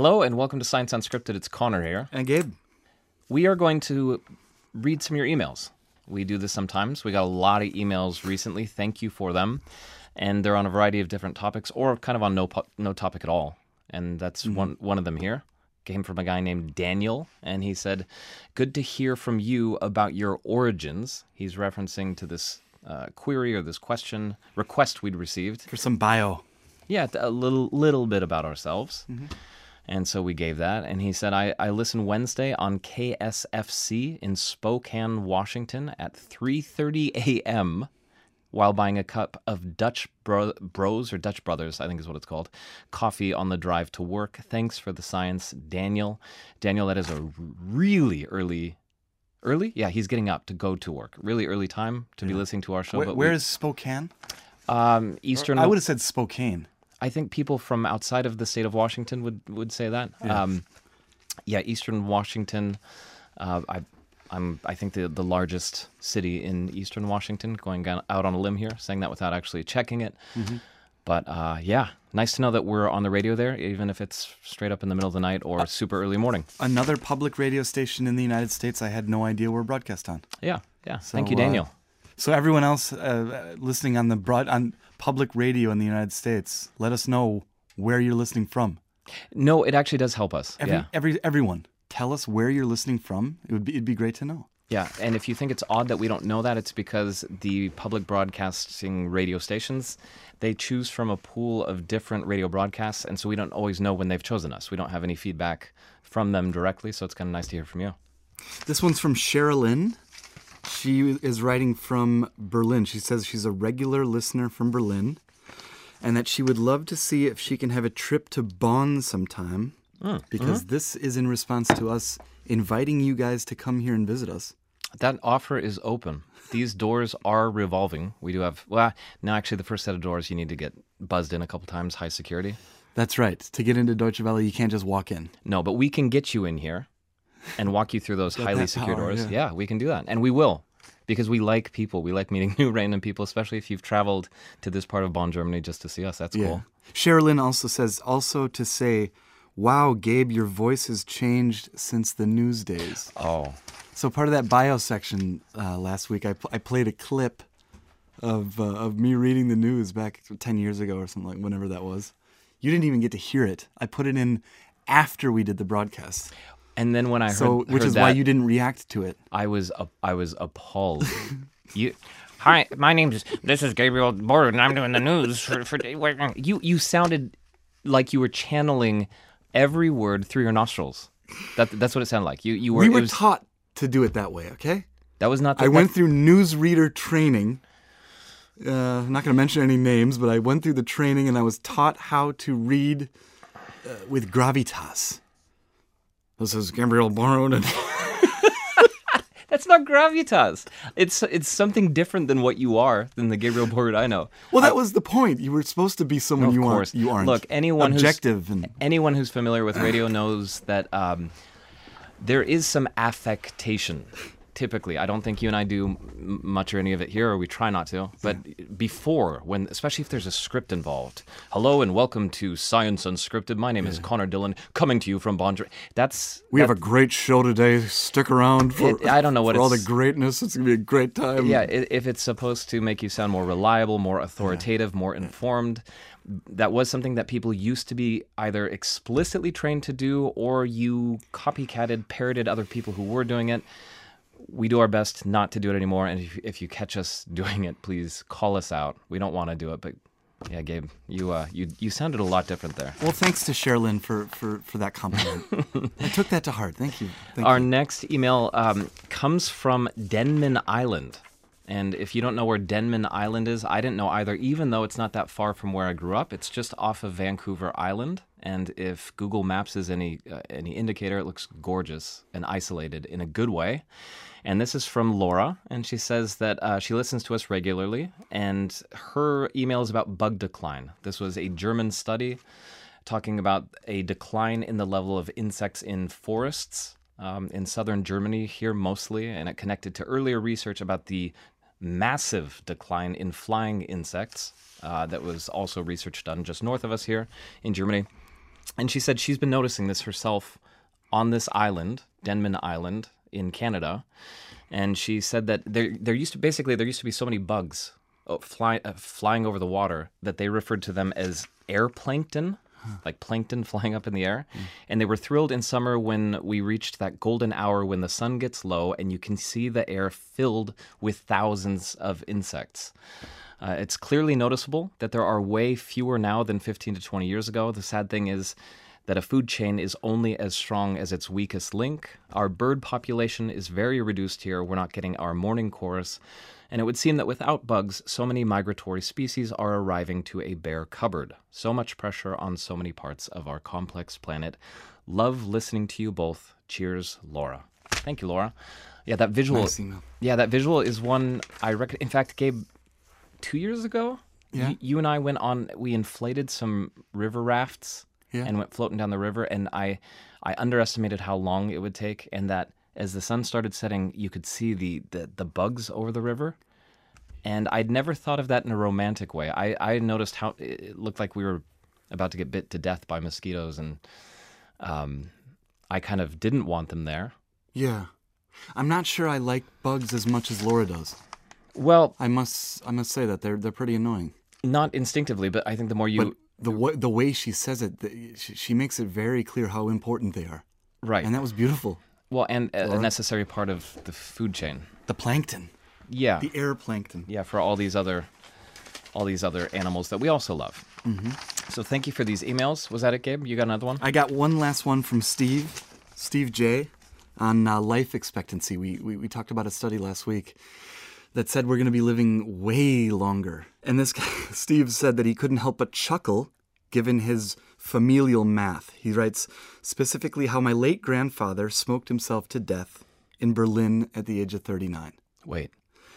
Hello and welcome to Science Unscripted. It's Connor here. And Gabe. We are going to read some of your emails. We do this sometimes. We got a lot of emails recently. Thank you for them. And they're on a variety of different topics or kind of on no topic at all. And that's one of them here. Came from a guy named Daniel. And he said, good to hear from you about your origins. He's referencing to this query or this question request we'd received. For some bio. Yeah, a little bit about ourselves. Mm-hmm. And so we gave that. And he said, I listen Wednesday on KSFC in Spokane, Washington at 3:30 a.m. while buying a cup of Dutch Bros, or Dutch Brothers, I think is what it's called, coffee on the drive to work. Thanks for the science, Daniel. Daniel, that is a really early? Yeah, he's getting up to go to work. Really early time to be listening to our show. Where is Spokane? Eastern. Or I would have said Spokane. I think people from outside of the state of Washington would say that. Yeah, Eastern Washington. I think the largest city in Eastern Washington, going out on a limb here, saying that without actually checking it. Mm-hmm. But nice to know that we're on the radio there, even if it's straight up in the middle of the night or super early morning. Another public radio station in the United States I had no idea were broadcast on. Yeah. So, thank you, Daniel. So everyone else listening on on public radio in the United States, let us know where you're listening from. No, it actually does help us. Everyone, tell us where you're listening from. It'd be great to know. Yeah, and if you think it's odd that we don't know that, it's because the public broadcasting radio stations, they choose from a pool of different radio broadcasts, and so we don't always know when they've chosen us. We don't have any feedback from them directly, so it's kind of nice to hear from you. This one's from Cheryl Lynn. She is writing from Berlin. She says she's a regular listener from Berlin and that she would love to see if she can have a trip to Bonn sometime because this is in response to us inviting you guys to come here and visit us. That offer is open. These doors are revolving. We do have, the first set of doors you need to get buzzed in a couple times, high security. That's right. To get into Deutsche Welle, you can't just walk in. No, but we can get you in here. And walk you through those highly secure doors. Yeah, we can do that. And we will, because we like people. We like meeting new random people, especially if you've traveled to this part of Bonn, Germany, just to see us. That's cool. Cheryl Lynn also says, wow, Gabe, your voice has changed since the news days. Oh. So part of that bio section last week, I played a clip of me reading the news back 10 years ago or something, like whenever that was. You didn't even get to hear it. I put it in after we did the broadcast. And then when I heard that, why you didn't react to it. I was appalled. Hi, my name is Gabriel Borod, and I'm doing the news for you sounded like you were channeling every word through your nostrils. That's what it sounded like. We were taught to do it that way. Okay, that was not. I went through newsreader training. I'm not going to mention any names, but I went through the training and I was taught how to read with gravitas. This is Gabriel Borod. That's not gravitas. It's something different than what you are, than the Gabriel Borod I know. Well, that was the point. You were supposed to be someone you aren't. Look, anyone who's familiar with radio knows that there is some affectation, typically. I don't think you and I do much or any of it here, or we try not to. But before, especially if there's a script involved, hello and welcome to Science Unscripted. My name is Connor Dillon, coming to you from Bondurant. We have a great show today. Stick around for all the greatness. It's going to be a great time. Yeah, if it's supposed to make you sound more reliable, more authoritative, more informed, that was something that people used to be either explicitly trained to do or you copycatted, parroted other people who were doing it. We do our best not to do it anymore, and if you catch us doing it, please call us out. We don't want to do it, but yeah, Gabe, you sounded a lot different there. Well, thanks to Cheryl Lynn for that compliment. I took that to heart. Thank you. Our next email comes from Denman Island, and if you don't know where Denman Island is, I didn't know either, even though it's not that far from where I grew up. It's just off of Vancouver Island. And if Google Maps is any indicator, it looks gorgeous and isolated in a good way. And this is from Laura, and she says that she listens to us regularly, and her email is about bug decline. This was a German study talking about a decline in the level of insects in forests in southern Germany here mostly, and it connected to earlier research about the massive decline in flying insects that was also research done just north of us here in Germany. And she said she's been noticing this herself on this island, Denman Island in Canada. And she said that there used to be so many bugs flying over the water that they referred to them as air plankton, like plankton flying up in the air. Mm. And they were thrilled in summer when we reached that golden hour when the sun gets low and you can see the air filled with thousands of insects. It's clearly noticeable that there are way fewer now than 15 to 20 years ago. The sad thing is that a food chain is only as strong as its weakest link. Our bird population is very reduced here. We're not getting our morning chorus. And it would seem that without bugs, so many migratory species are arriving to a bare cupboard. So much pressure on so many parts of our complex planet. Love listening to you both. Cheers, Laura. Thank you, Laura. Yeah, that visual. Nice email. Yeah, that visual is one I recommend. In fact, Gabe, 2 years ago, yeah. you and I went on. We inflated some river rafts yeah. and went floating down the river. And I underestimated how long it would take, and that. As the sun started setting, you could see the bugs over the river. And I'd never thought of that in a romantic way. I noticed how it looked like we were about to get bit to death by mosquitoes, and I kind of didn't want them there. Yeah. I'm not sure I like bugs as much as Laura does. Well... I must say that. They're pretty annoying. Not instinctively, but I think the more you... But the way she says it, she makes it very clear how important they are. Right. And that was beautiful. Well, and a necessary part of the food chain. The plankton. Yeah. The air plankton. Yeah, for all these other animals that we also love. Mm-hmm. So thank you for these emails. Was that it, Gabe? You got another one? I got one last one from Steve J, on life expectancy. We talked about a study last week that said we're going to be living way longer. And this guy, Steve, said that he couldn't help but chuckle given his familial math. He writes, specifically how my late grandfather smoked himself to death in Berlin at the age of 39. Wait.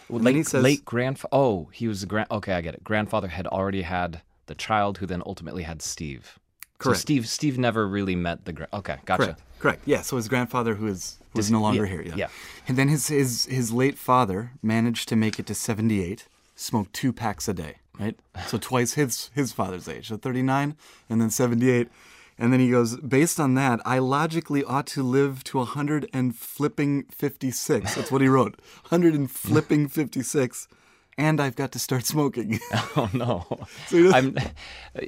Well, late grandfather. Oh, he was okay, I get it. Grandfather had already had the child who then ultimately had Steve. Correct. So Steve never really met the... Okay, gotcha. Correct. Yeah, so his grandfather who is no longer here. Yeah. And then his late father managed to make it to 78, smoked 2 packs a day. Right? So twice his father's age, so 39 and then 78. And then he goes, based on that, I logically ought to live to 156. That's what he wrote. 156. And I've got to start smoking. Oh no. So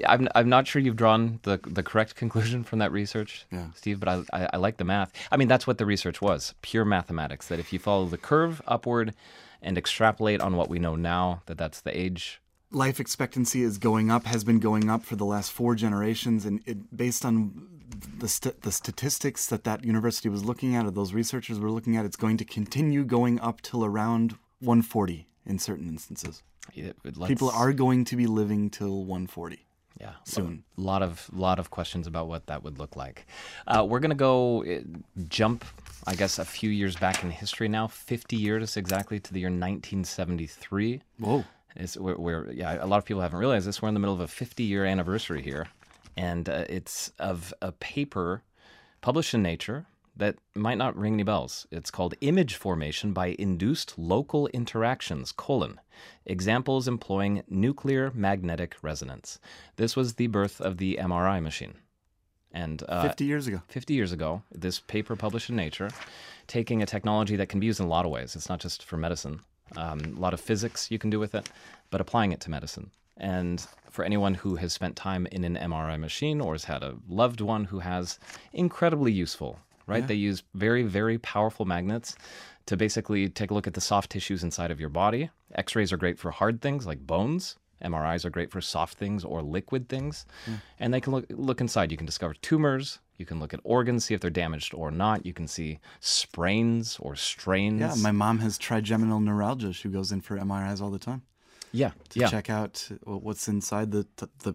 I'm not sure you've drawn the correct conclusion from that research, yeah. Steve, but I like the math. I mean, that's what the research was, pure mathematics, that if you follow the curve upward and extrapolate on what we know now, that's the age. Life expectancy is going up, has been going up for the last 4 generations, and based on the statistics that university was looking at, or those researchers were looking at, it's going to continue going up till around 140 in certain instances. People are going to be living till 140. Yeah, soon. A lot of questions about what that would look like. We're going to go jump, I guess, a few years back in history now, 50 years exactly to the year 1973. Whoa. A lot of people haven't realized this. We're in the middle of a 50-year anniversary here, and it's of a paper published in Nature that might not ring any bells. It's called Image Formation by Induced Local Interactions, Examples Employing Nuclear Magnetic Resonance. This was the birth of the MRI machine. And 50 years ago. 50 years ago, this paper published in Nature, taking a technology that can be used in a lot of ways. It's not just for medicine. A lot of physics you can do with it, but applying it to medicine. And for anyone who has spent time in an MRI machine or has had a loved one who has, incredibly useful, right? Yeah. They use very, very powerful magnets to basically take a look at the soft tissues inside of your body. X-rays are great for hard things like bones. MRIs are great for soft things or liquid things. Yeah. And they can look inside. You can discover tumors. You can look at organs, see if they're damaged or not. You can see sprains or strains. Yeah, my mom has trigeminal neuralgia. She goes in for MRIs all the time. Yeah, to check out what's inside the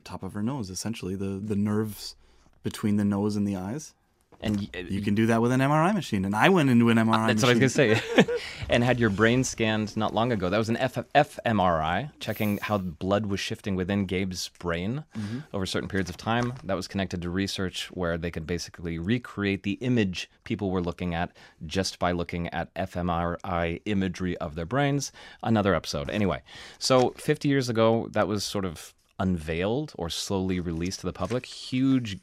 top of her nose, essentially, the nerves between the nose and the eyes. And you can do that with an MRI machine. And I went into an MRI machine. That's what I was going to say. And had your brain scanned not long ago. That was an fMRI, checking how blood was shifting within Gabe's brain over certain periods of time. That was connected to research where they could basically recreate the image people were looking at just by looking at fMRI imagery of their brains. Another episode. Anyway, so 50 years ago, that was sort of unveiled or slowly released to the public. Huge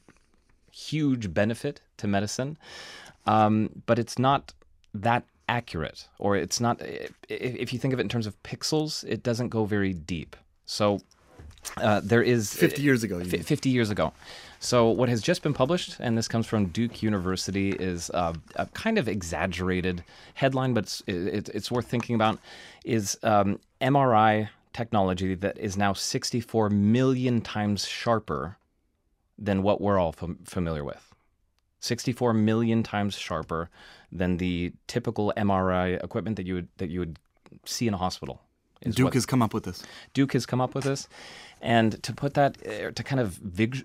huge benefit to medicine, but it's not that accurate, or it's not, if you think of it in terms of pixels, it doesn't go very deep. So there is 50 years ago. 50 years ago. So what has just been published, and this comes from Duke University, is a kind of exaggerated headline, but it's worth thinking about, is MRI technology that is now 64 million times sharper than what we're all familiar with. 64 million times sharper than the typical MRI equipment that you would see in a hospital. Duke has come up with this. Duke has come up with this. And to put that, to kind of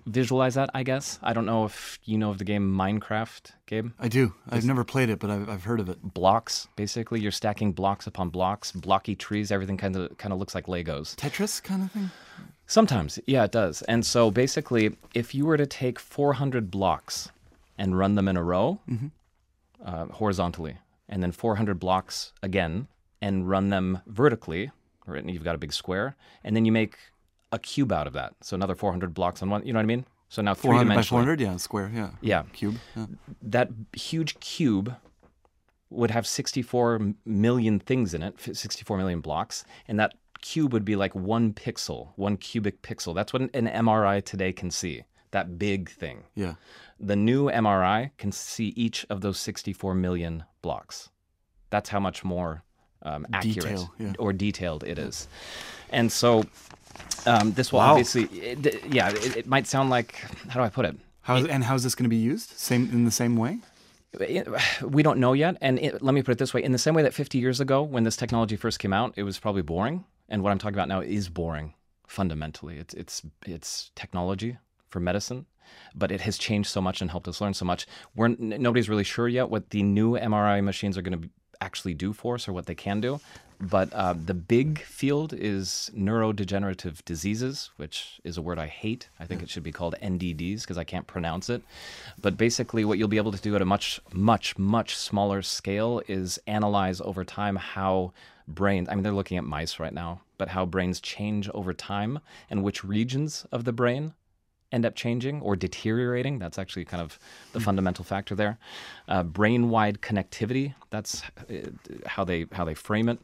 visualize that, I guess. I don't know if you know of the game Minecraft, Gabe? I do. I've never played it, but I've heard of it. Blocks, basically. You're stacking blocks upon blocks, blocky trees. Everything kind of looks like Legos. Tetris kind of thing? Sometimes. Yeah, it does. And so basically, if you were to take 400 blocks and run them in a row, horizontally, and then 400 blocks again, and run them vertically, or you've got a big square, and then you make a cube out of that. So another 400 blocks on one, you know what I mean? So now 3D by 400, yeah, square, yeah. Yeah. Cube. Yeah. That huge cube would have 64 million things in it, 64 million blocks, and that cube would be like one pixel, one cubic pixel. That's what an MRI today can see, that big thing. Yeah. The new MRI can see each of those 64 million blocks. That's how much more accurate or detailed it is. And so this will obviously, it might sound like, how do I put it? How is this going to be used? In the same way? We don't know yet. And let me put it this way. In the same way that 50 years ago, when this technology first came out, it was probably boring. And what I'm talking about now is boring, fundamentally. It's technology for medicine, but it has changed so much and helped us learn so much. Nobody's really sure yet what the new MRI machines are going to actually do for us or what they can do. But the big field is neurodegenerative diseases, which is a word I hate. I think it should be called NDDs because I can't pronounce it. But basically what you'll be able to do at a much, much, much smaller scale is analyze over time how brains, I mean, they're looking at mice right now, but how brains change over time and which regions of the brain end up changing or deteriorating. That's actually kind of the fundamental factor there. Brain-wide connectivity, that's how they frame it.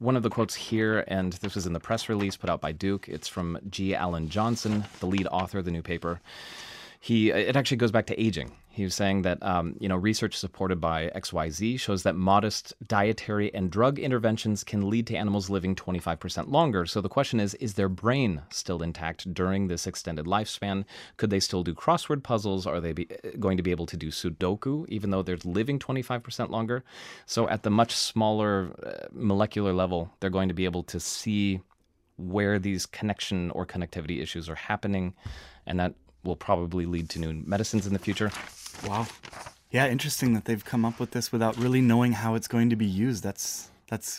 One of the quotes here, and this was in the press release put out by Duke, it's from G. Allen Johnson, the lead author of the new paper. It actually goes back to aging. He was saying that research supported by XYZ shows that modest dietary and drug interventions can lead to animals living 25% longer. So the question is their brain still intact during this extended lifespan? Could they still do crossword puzzles? Are they going to be able to do Sudoku even though they're living 25% longer? So at the much smaller molecular level, they're going to be able to see where these connection or connectivity issues are happening, and that will probably lead to new medicines in the future. Wow. Yeah, interesting that they've come up with this without really knowing how it's going to be used. That's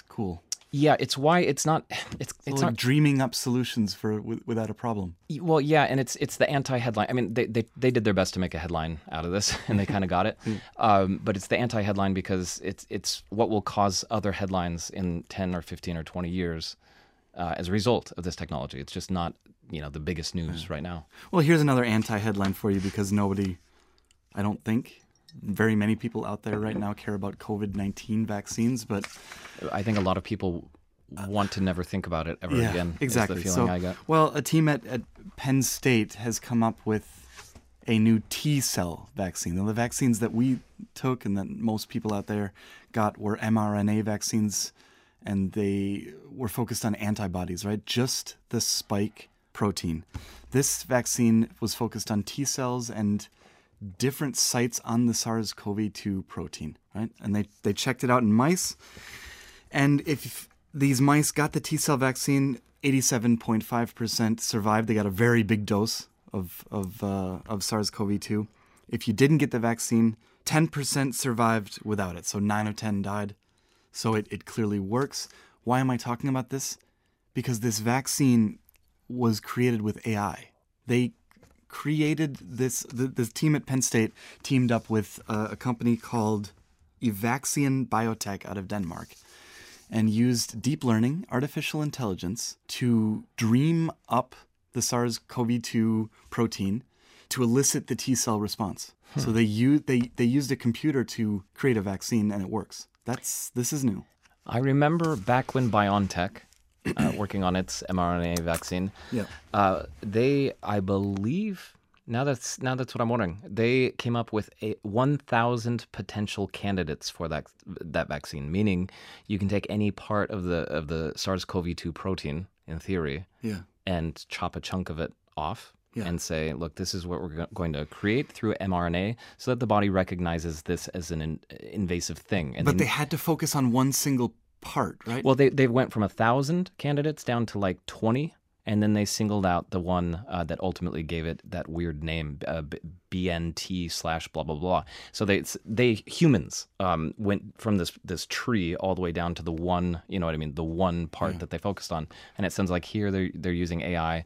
cool. Yeah, it's why it's not... It's like not dreaming up solutions for without a problem. Well, yeah, and it's the anti-headline. I mean, they did their best to make a headline out of this, and they kind of got it. But it's the anti-headline because it's what will cause other headlines in 10 or 15 or 20 years as a result of this technology. It's just not... the biggest news right now. Well, here's another anti-headline for you because I don't think very many people out there right now care about COVID-19 vaccines, but... I think a lot of people want to never think about it ever again. Exactly. That's the feeling I got. Well, a team at Penn State has come up with a new T-cell vaccine. Now, the vaccines that we took and that most people out there got were mRNA vaccines, and they were focused on antibodies, right? Just the spike protein. This vaccine was focused on T cells and different sites on the SARS-CoV-2 protein, right? And they checked it out in mice. And if these mice got the T cell vaccine, 87.5% survived. They got a very big dose of SARS-CoV-2. If you didn't get the vaccine, 10% survived without it. So 9 of 10 died. So it clearly works. Why am I talking about this? Because this vaccine was created with AI. They created this, the team at Penn State teamed up with a company called Evaxian Biotech out of Denmark and used deep learning, artificial intelligence, to dream up the SARS-CoV-2 protein to elicit the T cell response. So they used a computer to create a vaccine, and it works. This is new. I remember back when BioNTech, working on its mRNA vaccine, they, I believe, now that's what I'm wondering, they came up with 1,000 potential candidates for that vaccine, meaning you can take any part of the SARS-CoV-2 protein, in theory, and chop a chunk of it off. Yeah. And say, look, this is what we're going to create through mRNA so that the body recognizes this as an invasive thing. And but they had to focus on one single part, right? Well, they went from 1,000 candidates down to like 20, and then they singled out the one that ultimately gave it that weird name, BNT/blah, blah, blah. So humans went from this tree all the way down to the one, you know what I mean, the one part that they focused on. And it sounds like here they're using AI.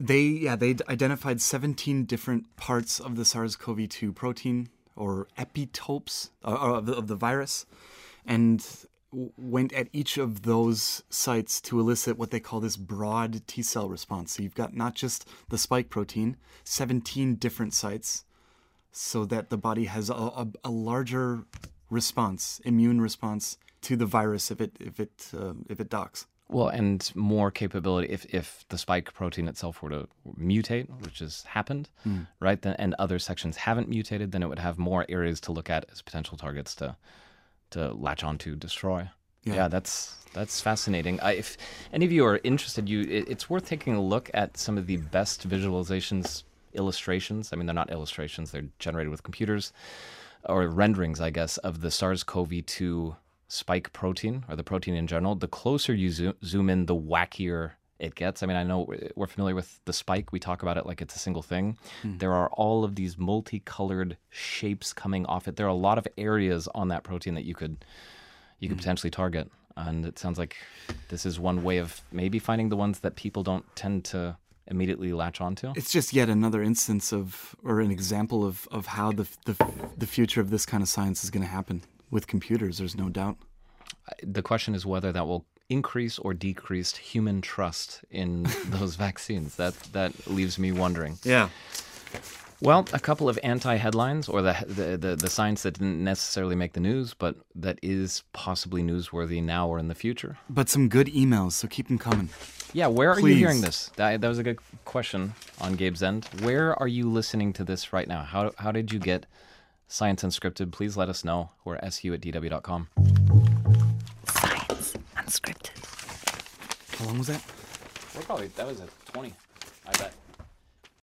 They identified 17 different parts of the SARS-CoV-2 protein or epitopes of the virus, and went at each of those sites to elicit what they call this broad T cell response. So you've got not just the spike protein, 17 different sites, so that the body has a larger response, immune response to the virus if it docks. Well, and more capability if the spike protein itself were to mutate, which has happened, right? And other sections haven't mutated, then it would have more areas to look at as potential targets to latch onto, destroy. Yeah, that's fascinating. If any of you are interested, it's worth taking a look at some of the best visualizations, illustrations. I mean, they're not illustrations; they're generated with computers, or renderings, I guess, of the SARS-CoV-2 spike protein, or the protein in general. The closer you zoom in, the wackier it gets. I mean, I know we're familiar with the spike. We talk about it like it's a single thing. There are all of these multicolored shapes coming off it. There are a lot of areas on that protein that you could potentially target. And it sounds like this is one way of maybe finding the ones that people don't tend to immediately latch onto. It's just yet another instance of, or an example of how the future of this kind of science is going to happen. With computers, there's no doubt. The question is whether that will increase or decrease human trust in those vaccines. That leaves me wondering. Yeah. Well, a couple of anti-headlines, or the science that didn't necessarily make the news, but that is possibly newsworthy now or in the future. But some good emails, so keep them coming. Yeah, where are you hearing this? That was a good question on Gabe's end. Where are you listening to this right now? How did you get Science Unscripted? Please let us know. We're su@dw.com. Science Unscripted. How long was that? That was a 20, I bet.